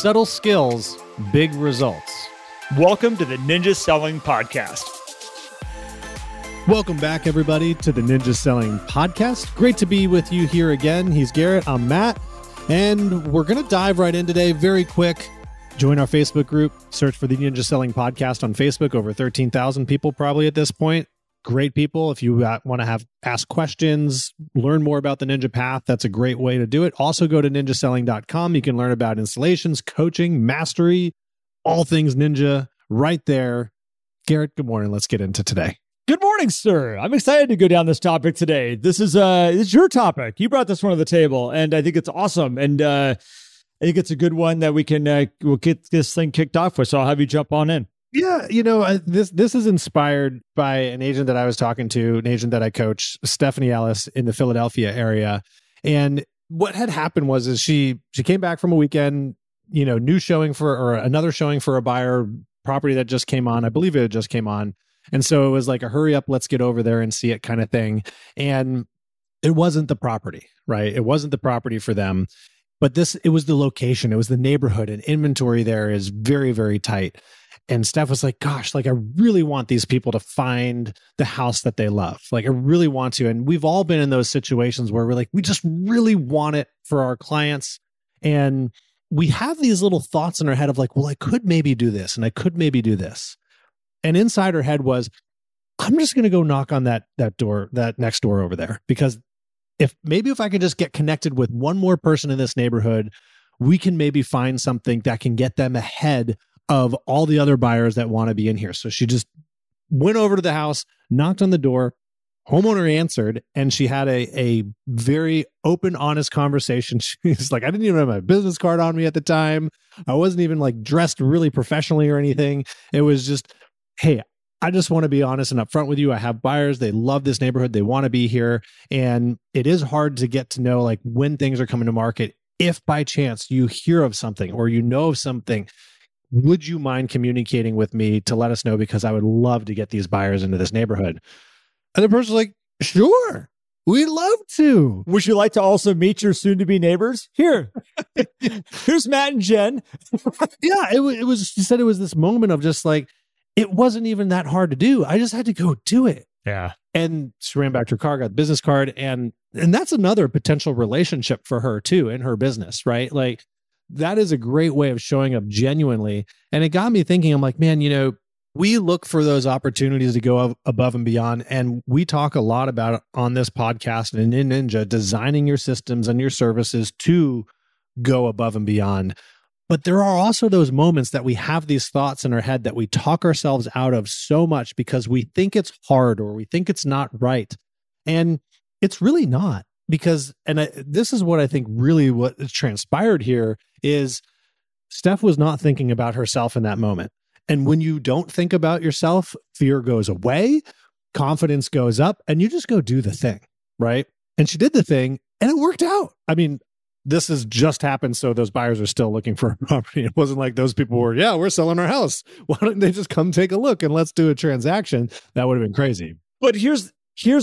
Subtle skills, big results. Welcome to the Ninja Selling Podcast. Welcome back, everybody, to the Ninja Selling Podcast. Great to be with you here again. He's Garrett. I'm Matt. And we're going to dive right in today very quick. Join our Facebook group. Search for the Ninja Selling Podcast on Facebook. Over 13,000 people probably at this point. Great people. If you want to ask questions, learn more about the Ninja Path, that's a great way to do it. Also go to ninjaselling.com. You can learn about installations, coaching, mastery, all things ninja right there. Garrett, good morning. Let's get into today. Good morning, sir. I'm excited to go down this topic today. This is it's your topic. You brought this one to the table, and I think it's awesome. And I think it's a good one that we can we'll get this thing kicked off with. So I'll have you jump on in. Yeah, you know, this is inspired by an agent that I was talking to, an agent that I coach, Stephanie Ellis in the Philadelphia area. And what had happened was is she came back from a weekend, you know, another showing for a buyer property that just came on. I believe it just came on. And so it was like a hurry up, let's get over there and see it kind of thing. And it wasn't the property, right? It wasn't the property for them. But it was the location, it was the neighborhood, and inventory there is very, very tight. And Steph was like, gosh, like I really want these people to find the house that they love. Like I really want to. And we've all been in those situations where we're like, we just really want it for our clients. And we have these little thoughts in our head of like, well, I could maybe do this and I could maybe do this. And inside her head was, I'm just going to go knock on that door, that next door over there, because if I can just get connected with one more person in this neighborhood, we can maybe find something that can get them ahead of all the other buyers that want to be in here. So she just went over to the house, knocked on the door, homeowner answered, and she had a very open, honest conversation. She's like, I didn't even have my business card on me at the time. I wasn't even like dressed really professionally or anything. It was just, hey, I just want to be honest and upfront with you. I have buyers. They love this neighborhood. They want to be here. And it is hard to get to know like when things are coming to market. If by chance you hear of something or you know of something, would you mind communicating with me to let us know? Because I would love to get these buyers into this neighborhood. And the person's like, sure, we'd love to. Would you like to also meet your soon-to-be neighbors? Here, here's Matt and Jen. Yeah, it was, she said it was this moment of just like, it wasn't even that hard to do. I just had to go do it. Yeah. And she ran back to her car, got the business card. And that's another potential relationship for her too, in her business, right? Like that is a great way of showing up genuinely. And it got me thinking, I'm like, man, you know, we look for those opportunities to go above and beyond. And we talk a lot about it on this podcast and in Ninja, designing your systems and your services to go above and beyond. But there are also those moments that we have these thoughts in our head that we talk ourselves out of so much because we think it's hard or we think it's not right. And it's really not because, this is what I think really what transpired here is Steph was not thinking about herself in that moment. And when you don't think about yourself, fear goes away, confidence goes up, and you just go do the thing, right? And she did the thing and it worked out. I mean, this has just happened, so those buyers are still looking for a property. It wasn't like those people were, yeah, we're selling our house. Why don't they just come take a look and let's do a transaction? That would have been crazy. But here's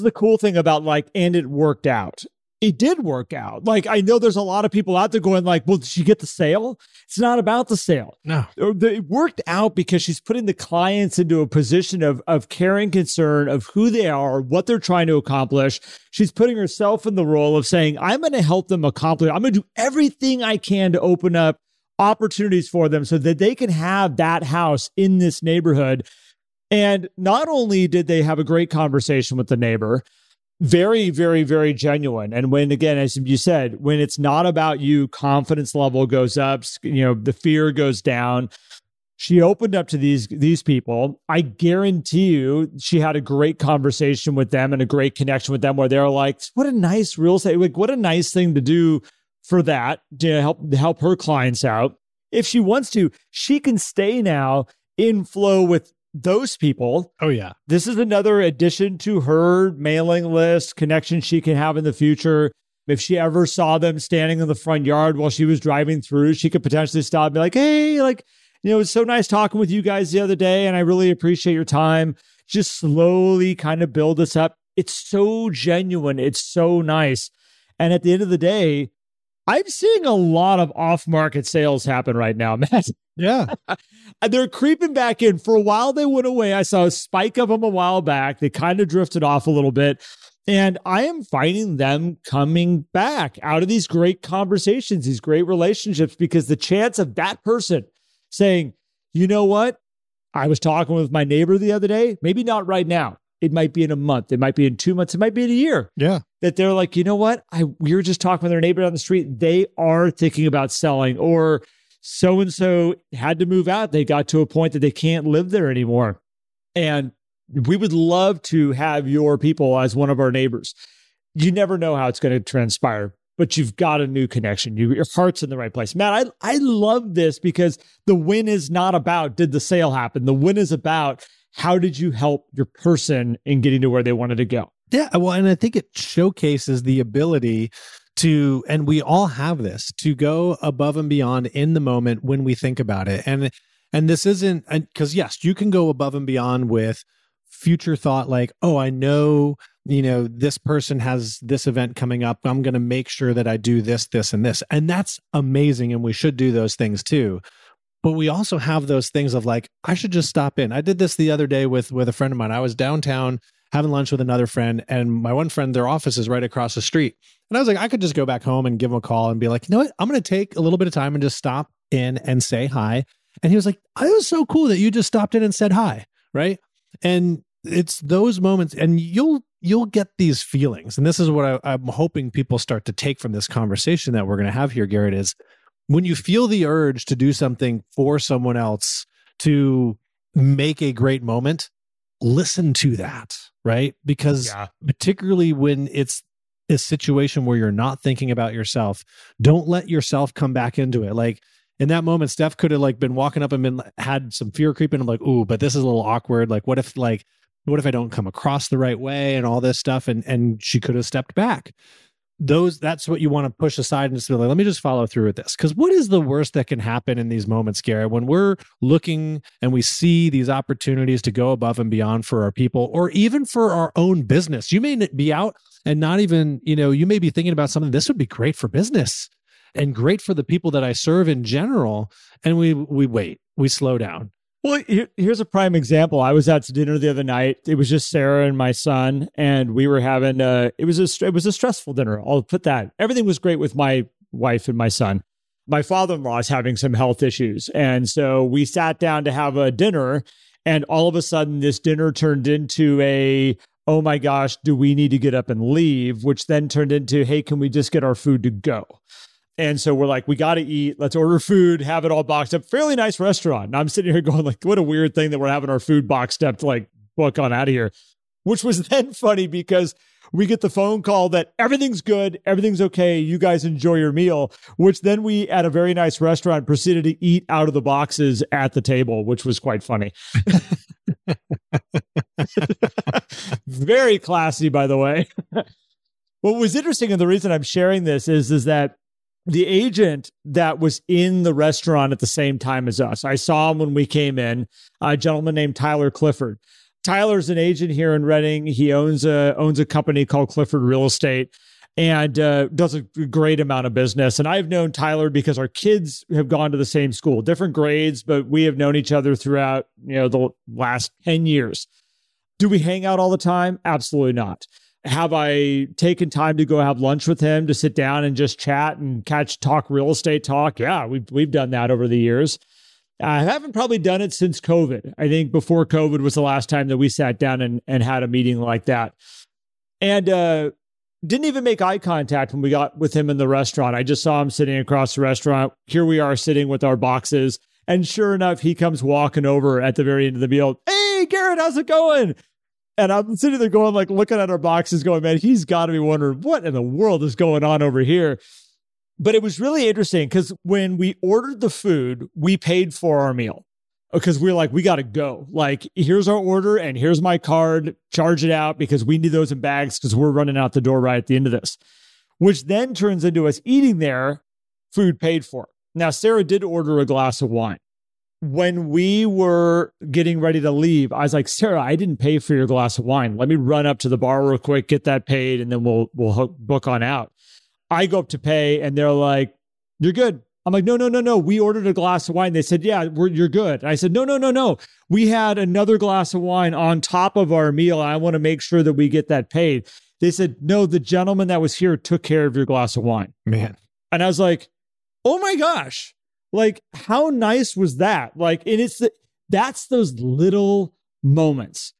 the cool thing about like, and it worked out. It did work out. Like, I know there's a lot of people out there going like, well, did she get the sale? It's not about the sale. No. It worked out because she's putting the clients into a position of care and concern of who they are, what they're trying to accomplish. She's putting herself in the role of saying, I'm going to help them accomplish. I'm going to do everything I can to open up opportunities for them so that they can have that house in this neighborhood. And not only did they have a great conversation with the neighbor, very, very, very genuine. And when, again, as you said, when it's not about you, confidence level goes up, you know, the fear goes down. She opened up to these people. I guarantee you she had a great conversation with them and a great connection with them where they're like, what a nice real estate, like what a nice thing to do for that, to help her clients out. If she wants to, she can stay now in flow with those people. Oh, yeah. This is another addition to her mailing list, connection she can have in the future. If she ever saw them standing in the front yard while she was driving through, she could potentially stop and be like, hey, like, you know, it's so nice talking with you guys the other day, and I really appreciate your time. Just slowly kind of build this up. It's so genuine. It's so nice. And at the end of the day, I'm seeing a lot of off-market sales happen right now, Matt. Yeah. They're creeping back in. For a while, they went away. I saw a spike of them a while back. They kind of drifted off a little bit. And I am finding them coming back out of these great conversations, these great relationships, because the chance of that person saying, you know what? I was talking with my neighbor the other day, maybe not right now. It might be in a month. It might be in 2 months. It might be in a year. Yeah. That they're like, you know what? We were just talking with our neighbor down the street. They are thinking about selling, or so-and-so had to move out. They got to a point that they can't live there anymore. And we would love to have your people as one of our neighbors. You never know how it's going to transpire, but you've got a new connection. Your heart's in the right place. Matt, I love this because the win is not about did the sale happen. The win is about how did you help your person in getting to where they wanted to go. Yeah, well, and I think it showcases the ability to, and we all have this, to go above and beyond in the moment when we think about it. And this isn't, because yes, you can go above and beyond with future thought, like, oh, I know, you know, this person has this event coming up. I'm going to make sure that I do this, this, and this. And that's amazing. And we should do those things too. But we also have those things of like, I should just stop in. I did this the other day with a friend of mine. I was downtown having lunch with another friend, and my one friend, their office is right across the street. And I was like, I could just go back home and give him a call and be like, you know what? I'm going to take a little bit of time and just stop in and say hi. And he was like, it was so cool that you just stopped in and said hi, right? And it's those moments, and you'll get these feelings. And this is what I'm hoping people start to take from this conversation that we're going to have here, Garrett, is when you feel the urge to do something for someone else to make a great moment, listen to that, right? Because particularly when it's a situation where you're not thinking about yourself, don't let yourself come back into it. Like, in that moment, Steph could have like been walking up and had some fear creeping. I'm like, ooh, but this is a little awkward. Like, what if I don't come across the right way and all this stuff? And she could have stepped back. That's what you want to push aside and just be like, let me just follow through with this. Because what is the worst that can happen in these moments, Garrett? When we're looking and we see these opportunities to go above and beyond for our people, or even for our own business, you may be out and not even, you may be thinking about something. This would be great for business and great for the people that I serve in general. And we wait, we slow down. Well, here's a prime example. I was out to dinner the other night. It was just Sarah and my son, and we were having it was a stressful dinner. I'll put that. Everything was great with my wife and my son. My father-in-law is having some health issues. And so we sat down to have a dinner, and all of a sudden this dinner turned into a, oh my gosh, do we need to get up and leave? Which then turned into, hey, can we just get our food to go? And so we're like, we got to eat. Let's order food, have it all boxed up. Fairly nice restaurant. And I'm sitting here going like, what a weird thing that we're having our food boxed up to like book on out of here, which was then funny because we get the phone call that everything's good. Everything's okay. You guys enjoy your meal, which then we at a very nice restaurant proceeded to eat out of the boxes at the table, which was quite funny. Very classy, by the way. What was interesting, and the reason I'm sharing this is that the agent that was in the restaurant at the same time as us, I saw him when we came in, a gentleman named Tyler Clifford. Tyler's an agent here in Reading. He owns a company called Clifford Real Estate and does a great amount of business. And I've known Tyler because our kids have gone to the same school, different grades, but we have known each other throughout the last 10 years. Do we hang out all the time? Absolutely not. Have I taken time to go have lunch with him, to sit down and just chat and talk real estate talk? Yeah, we've done that over the years. I haven't probably done it since COVID. I think before COVID was the last time that we sat down and had a meeting like that. And didn't even make eye contact when we got with him in the restaurant. I just saw him sitting across the restaurant. Here we are sitting with our boxes. And sure enough, he comes walking over at the very end of the meal. Hey, Garrett, how's it going? And I'm sitting there going, like, looking at our boxes going, man, he's got to be wondering what in the world is going on over here. But it was really interesting because when we ordered the food, we paid for our meal because we're like, we got to go. Like, here's our order and here's my card. Charge it out because we need those in bags because we're running out the door right at the end of this, which then turns into us eating there, food paid for. Now, Sarah did order a glass of wine. When we were getting ready to leave, I was like, Sarah, I didn't pay for your glass of wine. Let me run up to the bar real quick, get that paid, and then we'll book on out. I go up to pay and they're like, you're good. I'm like, no. We ordered a glass of wine. They said, yeah, you're good. And I said, no. We had another glass of wine on top of our meal. I want to make sure that we get that paid. They said, no, the gentleman that was here took care of your glass of wine. Man. And I was like, oh my gosh. Like, how nice was that? Like, and that's those little moments.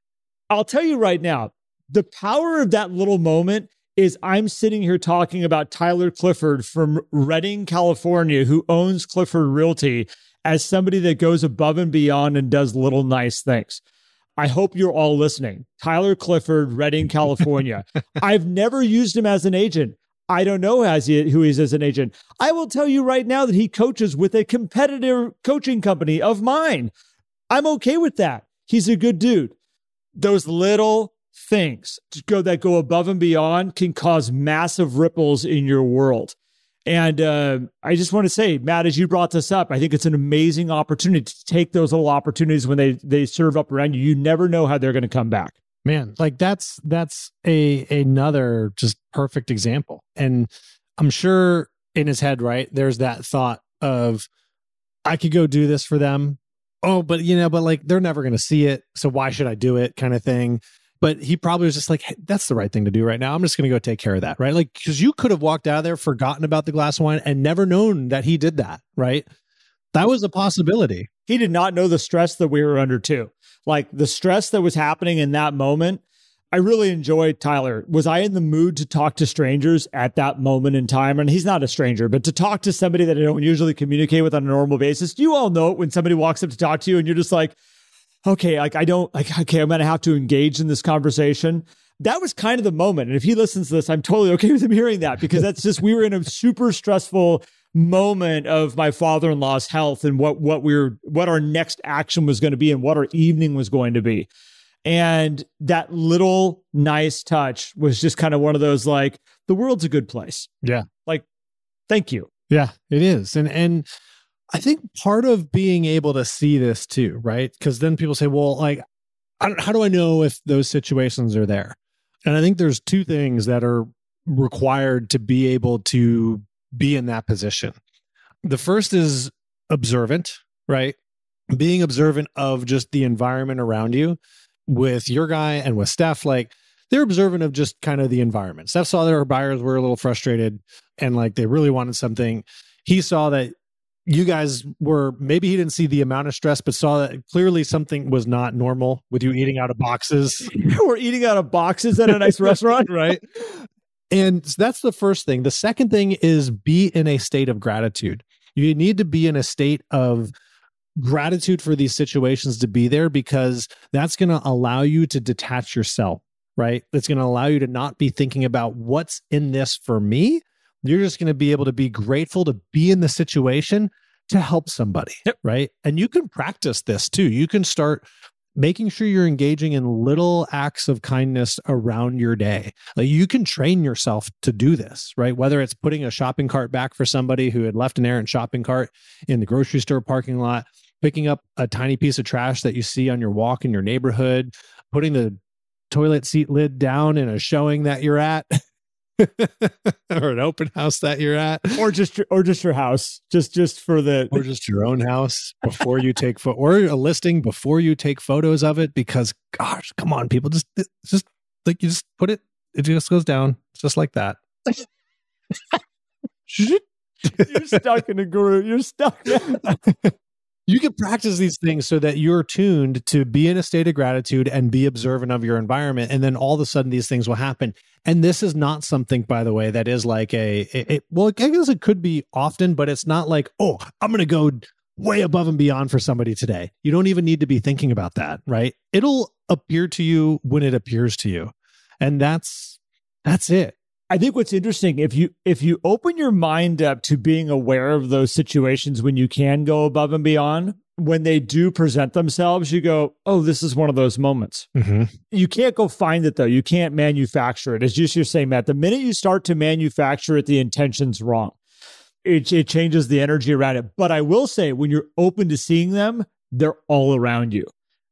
I'll tell you right now, the power of that little moment is I'm sitting here talking about Tyler Clifford from Redding, California, who owns Clifford Realty, as somebody that goes above and beyond and does little nice things. I hope you're all listening. Tyler Clifford, Redding, California. I've never used him as an agent. I don't know who he is as an agent. I will tell you right now that he coaches with a competitor coaching company of mine. I'm okay with that. He's a good dude. Those little things that go above and beyond can cause massive ripples in your world. And I just want to say, Matt, as you brought this up, I think it's an amazing opportunity to take those little opportunities when they serve up around you. You never know how they're going to come back. Man, like that's another just perfect example. And I'm sure in his head, right, there's that thought of, I could go do this for them. Oh, but like they're never going to see it. So why should I do it, kind of thing? But he probably was just like, hey, that's the right thing to do right now. I'm just going to go take care of that, right? Like, because you could have walked out of there, forgotten about the glass of wine, and never known that he did that, right? That was a possibility. He did not know the stress that we were under too. Like the stress that was happening in that moment. I really enjoyed Tyler. Was I in the mood to talk to strangers at that moment in time? And he's not a stranger, but to talk to somebody that I don't usually communicate with on a normal basis. You all know it when somebody walks up to talk to you and you're just like, okay, I'm going to have to engage in this conversation. That was kind of the moment. And if he listens to this, I'm totally okay with him hearing that, because that's just, we were in a super stressful moment of my father-in-law's health and what our next action was going to be and what our evening was going to be. And that little nice touch was just kind of one of those, like, the world's a good place. Yeah. Like, thank you. Yeah, it is. And I think part of being able to see this too, right? Because then people say, well, like, how do I know if those situations are there? And I think there's two things that are required to be able to be in that position. The first is observant, right? Being observant of just the environment around you. With your guy and with Steph, like, they're observant of just kind of the environment. Steph saw that her buyers were a little frustrated and like they really wanted something. He saw that you guys were, maybe he didn't see the amount of stress, but saw that clearly something was not normal with you eating out of boxes. We're eating out of boxes at a nice restaurant, right? And so that's the first thing. The second thing is be in a state of gratitude. You need to be in a state of gratitude for these situations to be there, because that's going to allow you to detach yourself, right? That's going to allow you to not be thinking about what's in this for me. You're just going to be able to be grateful to be in the situation to help somebody, right? And you can practice this too. You can start making sure you're engaging in little acts of kindness around your day. Like, you can train yourself to do this, right? Whether it's putting a shopping cart back for somebody who had left an errant shopping cart in the grocery store parking lot, picking up a tiny piece of trash that you see on your walk in your neighborhood, putting the toilet seat lid down in a showing that you're at, or an open house that you're at, or just your house, just your own house before you take or a listing before you take photos of it, because gosh, come on, people, just like, you just put it, it just goes down just like that. You're stuck in a groove. You're stuck. You can practice these things so that you're tuned to be in a state of gratitude and be observant of your environment. And then all of a sudden these things will happen. And this is not something, by the way, that is like well, I guess it could be often, but it's not like, oh, I'm going to go way above and beyond for somebody today. You don't even need to be thinking about that, right? It'll appear to you when it appears to you. And that's it. I think what's interesting, if you open your mind up to being aware of those situations when you can go above and beyond, when they do present themselves, you go, oh, this is one of those moments. Mm-hmm. You can't go find it though. You can't manufacture it. It's just, you're saying, Matt, the minute you start to manufacture it, the intention's wrong. It changes the energy around it. But I will say, when you're open to seeing them, they're all around you.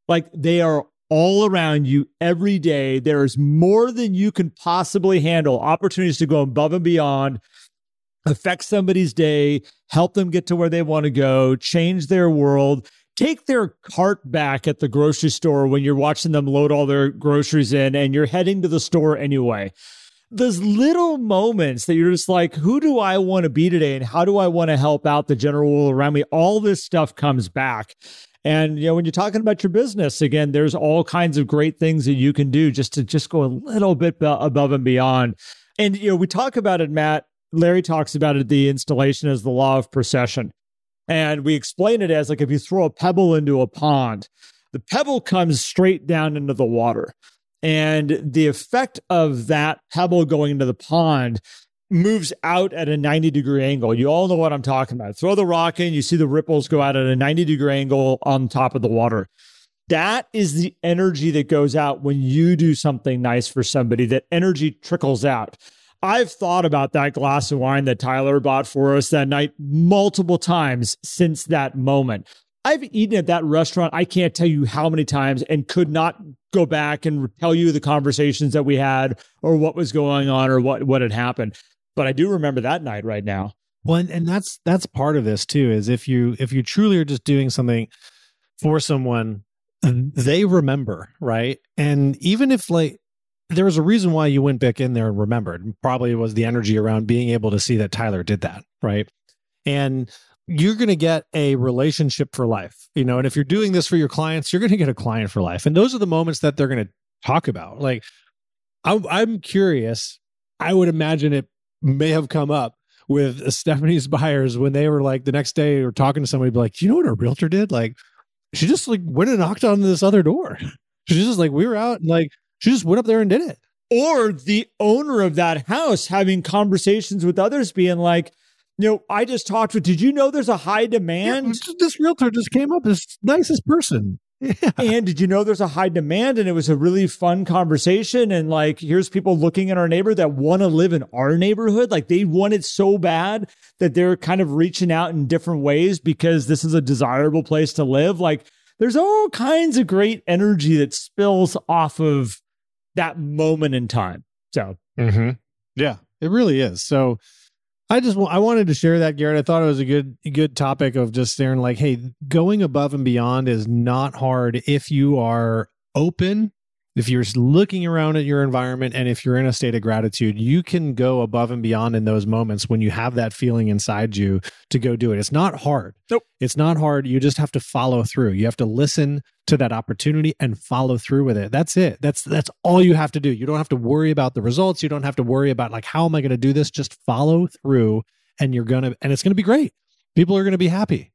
Like, they are all around you every day. There is more than you can possibly handle, opportunities to go above and beyond affect somebody's day, help them get to where they want to go, change their world, take their cart back at the grocery store when you're watching them load all their groceries in and you're heading to the store anyway. Those little moments that you're just like, who do I want to be today and how do I want to help out the general world around me? All this stuff comes back. And you know, when you're talking about your business, again, there's all kinds of great things that you can do just to just go a little bit above and beyond. And you know, we talk about it, Matt, Larry talks about it, the installation as the law of precession. And we explain it as like if you throw a pebble into a pond, the pebble comes straight down into the water. And the effect of that pebble going into the pond moves out at a 90-degree angle. You all know what I'm talking about. Throw the rock in, you see the ripples go out at a 90-degree angle on top of the water. That is the energy that goes out when you do something nice for somebody. That energy trickles out. I've thought about that glass of wine that Tyler bought for us that night multiple times since that moment. I've eaten at that restaurant, I can't tell you how many times, and could not go back and tell you the conversations that we had or what was going on or what had happened. But I do remember that night right now. Well, and that's part of this too, is if you truly are just doing something for someone, they remember, right? And even if like, there was a reason why you went back in there and remembered. Probably was the energy around being able to see that Tyler did that, right? And you're going to get a relationship for life, you know, and if you're doing this for your clients, you're going to get a client for life. And those are the moments that they're going to talk about. Like, I'm curious. I would imagine it may have come up with Stephanie's buyers when they were like the next day or talking to somebody, be like, you know what our realtor did? Like, she just like went and knocked on this other door. She's just like, we were out and like, she just went up there and did it. Or the owner of that house having conversations with others being like, you know, I just talked with, did you know there's a high demand? Yeah, this realtor just came up as nicest person. Yeah. And did you know there's a high demand? And it was a really fun conversation. And like, here's people looking in our neighborhood that want to live in our neighborhood. Like they want it so bad that they're kind of reaching out in different ways because this is a desirable place to live. Like there's all kinds of great energy that spills off of that moment in time. So, Yeah, it really is. So I wanted to share that, Garrett. I thought it was a good topic of just staring like, hey, going above and beyond is not hard if you are open, if you're looking around at your environment, and if you're in a state of gratitude, you can go above and beyond in those moments when you have that feeling inside you to go do it. It's not hard. Nope. It's not hard. You just have to follow through. You have to listen to that opportunity and follow through with it. That's it. That's all you have to do. You don't have to worry about the results. You don't have to worry about like, how am I going to do this? Just follow through and it's going to be great. People are going to be happy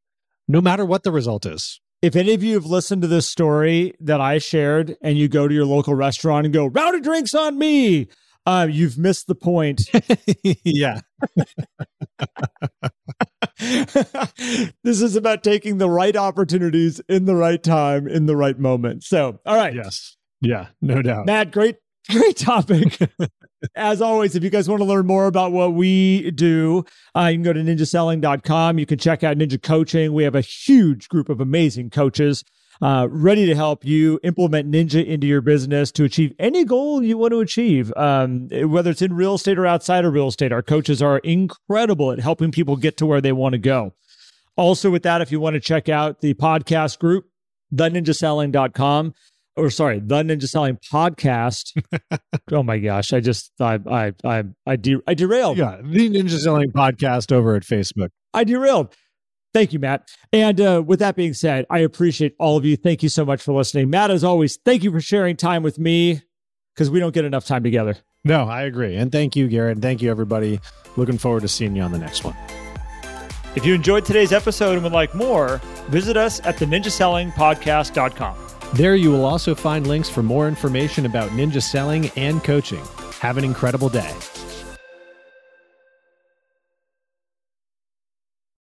no matter what the result is. If any of you have listened to this story that I shared and you go to your local restaurant and go, round of drinks on me, you've missed the point. Yeah. This is about taking the right opportunities in the right time, in the right moment. So, all right. Yes. Yeah, no doubt. Matt, great topic. As always, if you guys want to learn more about what we do, you can go to ninjaselling.com. You can check out Ninja Coaching. We have a huge group of amazing coaches ready to help you implement Ninja into your business to achieve any goal you want to achieve, whether it's in real estate or outside of real estate. Our coaches are incredible at helping people get to where they want to go. Also with that, if you want to check out the podcast group, theninjaselling.com. Or sorry, the Ninja Selling Podcast. Oh my gosh, I just I derailed. Yeah, the Ninja Selling Podcast over at Facebook. I derailed. Thank you, Matt. And with that being said, I appreciate all of you. Thank you so much for listening, Matt. As always, thank you for sharing time with me because we don't get enough time together. No, I agree. And thank you, Garrett. And thank you, everybody. Looking forward to seeing you on the next one. If you enjoyed today's episode and would like more, visit us at theninjasellingpodcast.com. There you will also find links for more information about Ninja Selling and coaching. Have an incredible day.